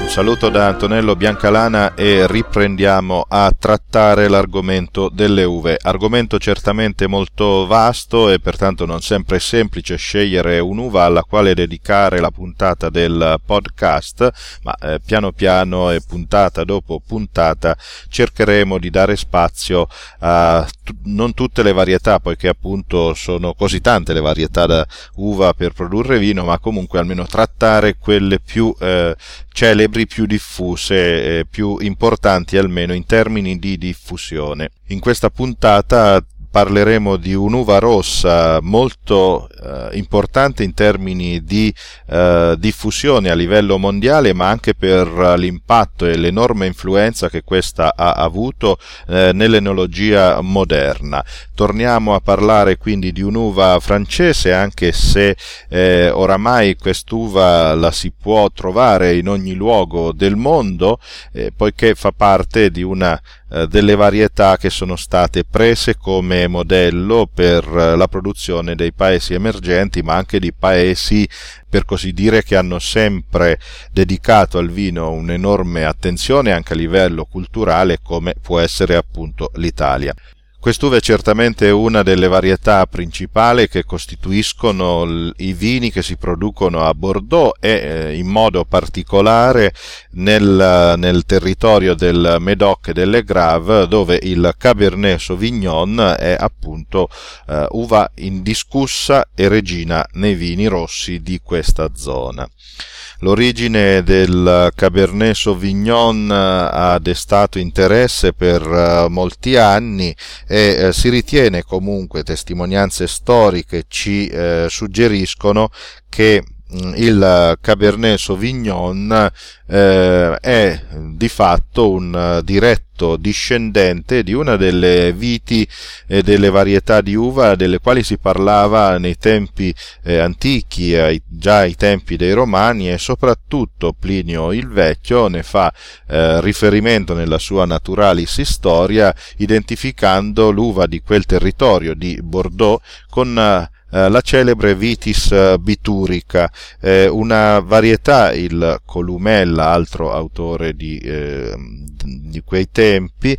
Un saluto da Antonello Biancalana e riprendiamo a trattare l'argomento delle uve, argomento certamente molto vasto e pertanto non sempre è semplice scegliere un'uva alla quale dedicare la puntata del podcast, ma piano piano e puntata dopo puntata cercheremo di dare spazio a non tutte le varietà, poiché appunto sono così tante le varietà da uva per produrre vino, ma comunque almeno trattare quelle più celebri, più diffuse, più importanti almeno in termini di diffusione. In questa puntata parleremo di un'uva rossa molto importante in termini di diffusione a livello mondiale, ma anche per l'impatto e l'enorme influenza che questa ha avuto nell'enologia moderna. Torniamo a parlare quindi di un'uva francese, anche se oramai quest'uva la si può trovare in ogni luogo del mondo, poiché fa parte di una delle varietà che sono state prese come modello per la produzione dei paesi emergenti, ma anche di paesi, per così dire, che hanno sempre dedicato al vino un'enorme attenzione anche a livello culturale, come può essere appunto l'Italia. Quest'uva è certamente una delle varietà principali che costituiscono i vini che si producono a Bordeaux e in modo particolare nel territorio del Médoc e delle Graves, dove il Cabernet Sauvignon è appunto uva indiscussa e regina nei vini rossi di questa zona. L'origine del Cabernet Sauvignon ha destato interesse per molti anni e si ritiene comunque, testimonianze storiche ci suggeriscono che il Cabernet Sauvignon è di fatto un diretto discendente di una delle viti e delle varietà di uva delle quali si parlava nei tempi antichi, già ai tempi dei Romani, e soprattutto Plinio il Vecchio ne fa riferimento nella sua Naturalis Historia, identificando l'uva di quel territorio di Bordeaux con la celebre vitis biturica, una varietà, il Columella, altro autore di quei tempi,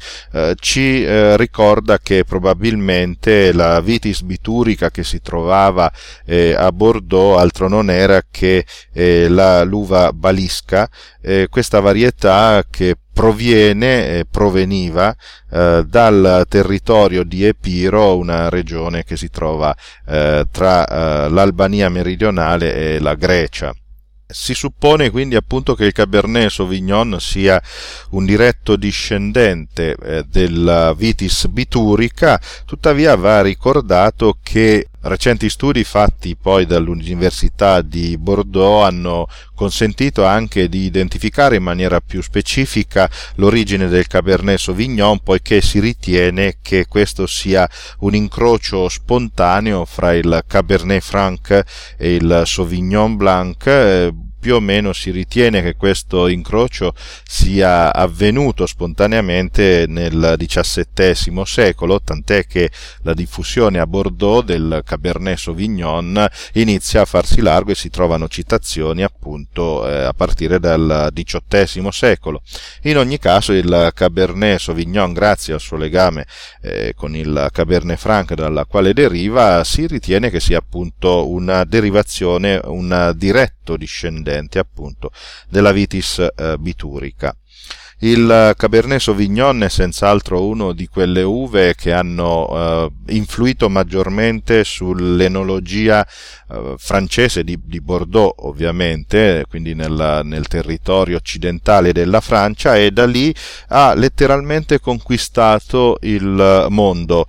ci ricorda che probabilmente la vitis biturica che si trovava a Bordeaux altro non era che l'uva balisca, questa varietà che proveniva dal territorio di Epiro, una regione che si trova tra l'Albania meridionale e la Grecia. Si suppone quindi appunto che il Cabernet Sauvignon sia un diretto discendente della vitis biturica, tuttavia va ricordato che recenti studi fatti poi dall'Università di Bordeaux hanno consentito anche di identificare in maniera più specifica l'origine del Cabernet Sauvignon, poiché si ritiene che questo sia un incrocio spontaneo fra il Cabernet Franc e il Sauvignon Blanc. Più o meno si ritiene che questo incrocio sia avvenuto spontaneamente nel XVII secolo, tant'è che la diffusione a Bordeaux del Cabernet Sauvignon inizia a farsi largo e si trovano citazioni appunto a partire dal XVIII secolo. In ogni caso il Cabernet Sauvignon, grazie al suo legame con il Cabernet Franc dalla quale deriva, si ritiene che sia appunto una derivazione, un diretto discendente appunto della vitis biturica. Il Cabernet Sauvignon è senz'altro uno di quelle uve che hanno influito maggiormente sull'enologia francese di Bordeaux, ovviamente, quindi nel territorio occidentale della Francia, e da lì ha letteralmente conquistato il mondo,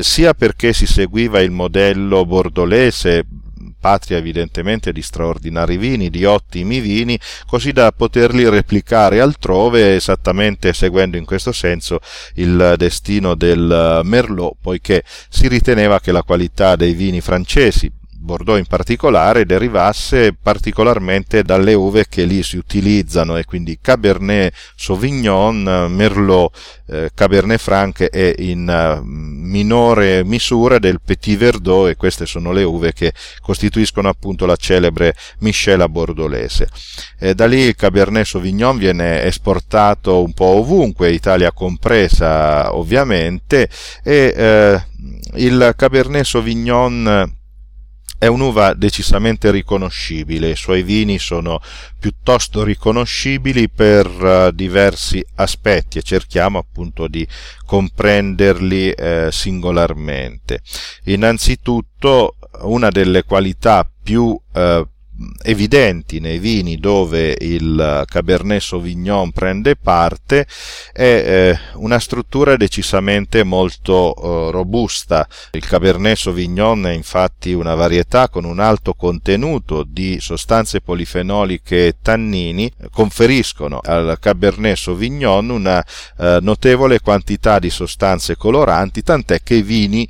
sia perché si seguiva il modello bordolese, patria evidentemente di straordinari vini, di ottimi vini, così da poterli replicare altrove, esattamente seguendo in questo senso il destino del Merlot, poiché si riteneva che la qualità dei vini francesi, Bordeaux in particolare derivasse particolarmente dalle uve che lì si utilizzano, e quindi Cabernet Sauvignon, Merlot, Cabernet Franc e in minore misura del Petit Verdot, e queste sono le uve che costituiscono appunto la celebre miscela bordolese. Da lì il Cabernet Sauvignon viene esportato un po' ovunque, Italia compresa ovviamente, e il Cabernet Sauvignon è un'uva decisamente riconoscibile, i suoi vini sono piuttosto riconoscibili per diversi aspetti e cerchiamo appunto di comprenderli singolarmente. Innanzitutto, una delle qualità più evidenti nei vini dove il Cabernet Sauvignon prende parte è una struttura decisamente molto robusta. Il Cabernet Sauvignon è infatti una varietà con un alto contenuto di sostanze polifenoliche e tannini, conferiscono al Cabernet Sauvignon una notevole quantità di sostanze coloranti, tant'è che i vini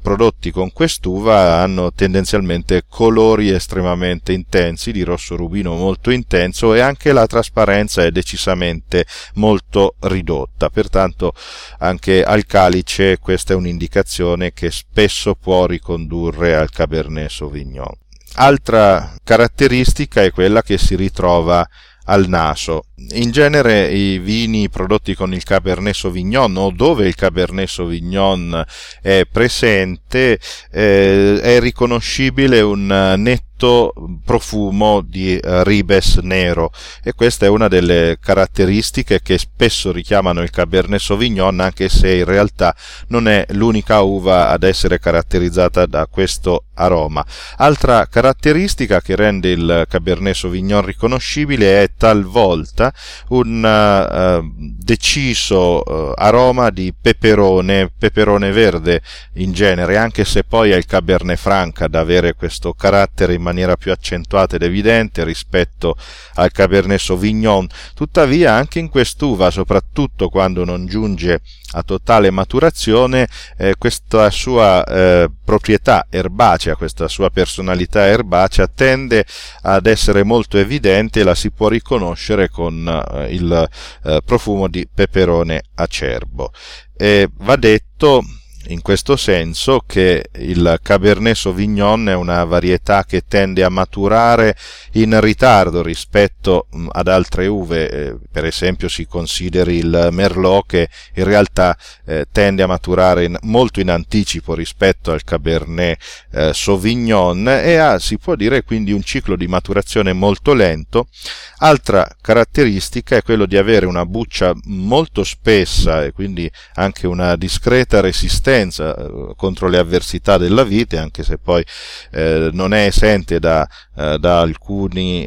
prodotti con quest'uva hanno tendenzialmente colori estremamente intensi, di rosso rubino molto intenso, e anche la trasparenza è decisamente molto ridotta. Pertanto anche al calice questa è un'indicazione che spesso può ricondurre al Cabernet Sauvignon. Altra caratteristica è quella che si ritrova al naso. In genere i vini prodotti con il Cabernet Sauvignon, o dove il Cabernet Sauvignon è presente, è riconoscibile un netto profumo di ribes nero, e questa è una delle caratteristiche che spesso richiamano il Cabernet Sauvignon, anche se in realtà non è l'unica uva ad essere caratterizzata da questo aroma. Altra caratteristica che rende il Cabernet Sauvignon riconoscibile è talvolta un deciso aroma di peperone verde in genere, anche se poi è il Cabernet Franc ad avere questo carattere in maniera più accentuata ed evidente rispetto al Cabernet Sauvignon. Tuttavia anche in quest'uva, soprattutto quando non giunge a totale maturazione, questa sua proprietà erbacea, questa sua personalità erbacea tende ad essere molto evidente, e la si può riconoscere con il profumo di peperone acerbo. Va detto in questo senso che il Cabernet Sauvignon è una varietà che tende a maturare in ritardo rispetto ad altre uve, per esempio si consideri il Merlot, che in realtà tende a maturare molto in anticipo rispetto al Cabernet Sauvignon, e ha, si può dire, quindi un ciclo di maturazione molto lento. Altra caratteristica è quello di avere una buccia molto spessa e quindi anche una discreta resistenza contro le avversità della vite, anche se poi non è esente da alcuni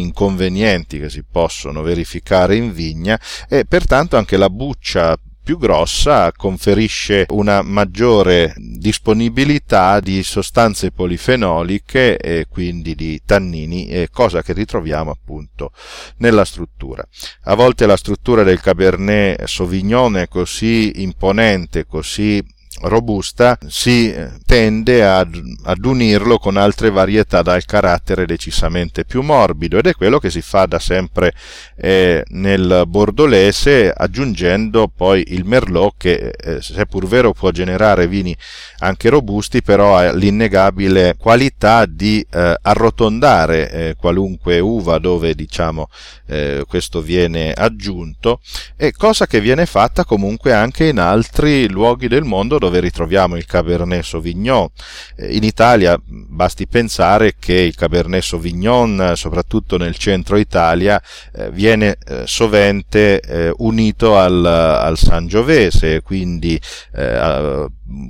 inconvenienti che si possono verificare in vigna, e pertanto anche la buccia più grossa conferisce una maggiore disponibilità di sostanze polifenoliche e quindi di tannini, cosa che ritroviamo appunto nella struttura. A volte la struttura del Cabernet Sauvignon è così imponente, così robusta, si tende ad unirlo con altre varietà dal carattere decisamente più morbido, ed è quello che si fa da sempre nel bordolese, aggiungendo poi il Merlot che, se pur vero può generare vini anche robusti, però ha l'innegabile qualità di arrotondare qualunque uva dove, diciamo, questo viene aggiunto, e cosa che viene fatta comunque anche in altri luoghi del mondo dove ritroviamo il Cabernet Sauvignon. In Italia basti pensare che il Cabernet Sauvignon, soprattutto nel centro Italia, viene sovente unito al Sangiovese, quindi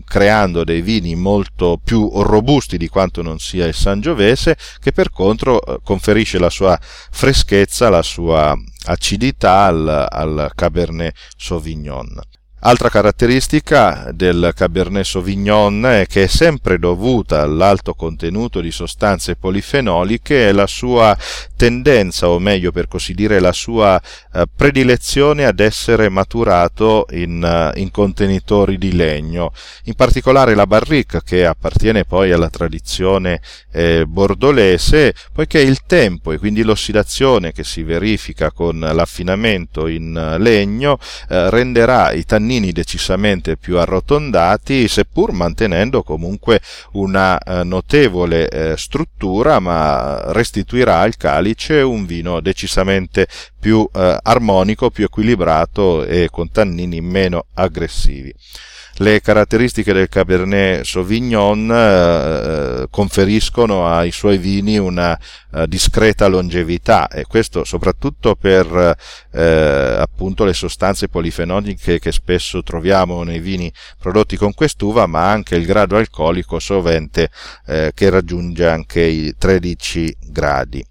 creando dei vini molto più robusti di quanto non sia il Sangiovese, che per contro conferisce la sua freschezza, la sua acidità al Cabernet Sauvignon. Altra caratteristica del Cabernet Sauvignon è che è sempre dovuta all'alto contenuto di sostanze polifenoliche e la sua tendenza, o meglio per così dire, la sua predilezione ad essere maturato in contenitori di legno. In particolare la barrique, che appartiene poi alla tradizione bordolese, poiché il tempo e quindi l'ossidazione che si verifica con l'affinamento in legno renderà i tannini decisamente più arrotondati, seppur mantenendo comunque una notevole struttura, ma restituirà al calice un vino decisamente più armonico, più equilibrato e con tannini meno aggressivi. Le caratteristiche del Cabernet Sauvignon conferiscono ai suoi vini una discreta longevità, e questo soprattutto per appunto le sostanze polifenoliche che spesso troviamo nei vini prodotti con quest'uva, ma anche il grado alcolico sovente che raggiunge anche i 13 gradi.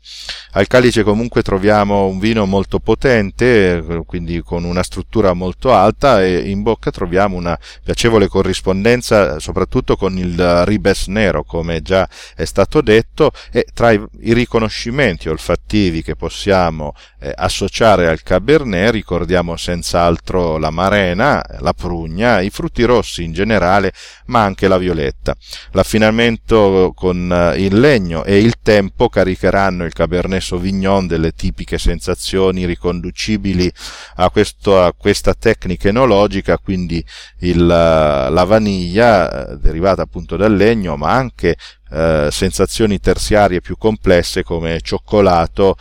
Al calice comunque troviamo un vino molto potente, quindi con una struttura molto alta, e in bocca troviamo una piacevole corrispondenza soprattutto con il ribes nero, come già è stato detto, e tra i riconoscimenti olfattivi che possiamo associare al Cabernet ricordiamo senz'altro la marena, la prugna, i frutti rossi in generale, ma anche la violetta. L'affinamento con il legno e il tempo caricheranno il Cabernet Sauvignon delle tipiche sensazioni riconducibili a questa tecnica enologica, quindi la vaniglia derivata appunto dal legno, ma anche sensazioni terziarie più complesse come cioccolato,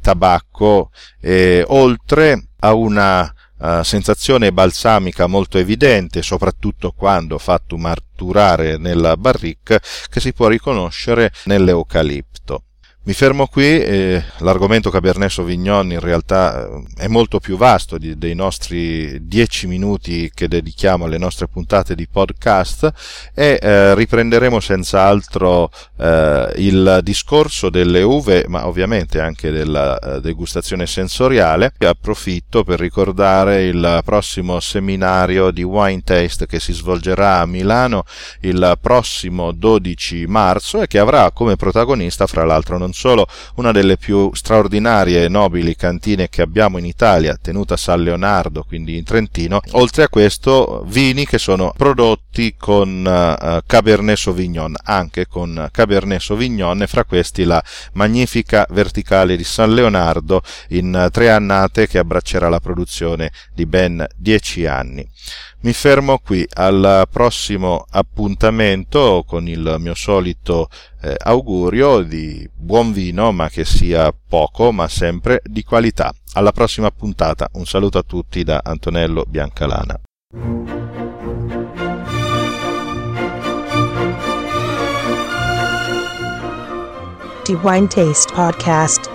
tabacco, oltre a una sensazione balsamica molto evidente, soprattutto quando fatto maturare nella barrique, che si può riconoscere nell'eucalipto. Mi fermo qui, l'argomento Cabernet Sauvignon in realtà è molto più vasto dei nostri 10 minuti che dedichiamo alle nostre puntate di podcast, e riprenderemo senz'altro il discorso delle uve, ma ovviamente anche della degustazione sensoriale. Approfitto per ricordare il prossimo seminario di Wine Taste che si svolgerà a Milano il prossimo 12 marzo e che avrà come protagonista, fra l'altro, non solo una delle più straordinarie e nobili cantine che abbiamo in Italia, tenuta a San Leonardo, quindi in Trentino, oltre a questo vini che sono prodotti con Cabernet Sauvignon, anche con Cabernet Sauvignon, e fra questi la magnifica verticale di San Leonardo in 3 annate che abbraccerà la produzione di ben 10 anni. Mi fermo qui, al prossimo appuntamento con il mio solito augurio di buon vino, ma che sia poco ma sempre di qualità. Alla prossima puntata, un saluto a tutti da Antonello Biancalana. The Wine Taste Podcast.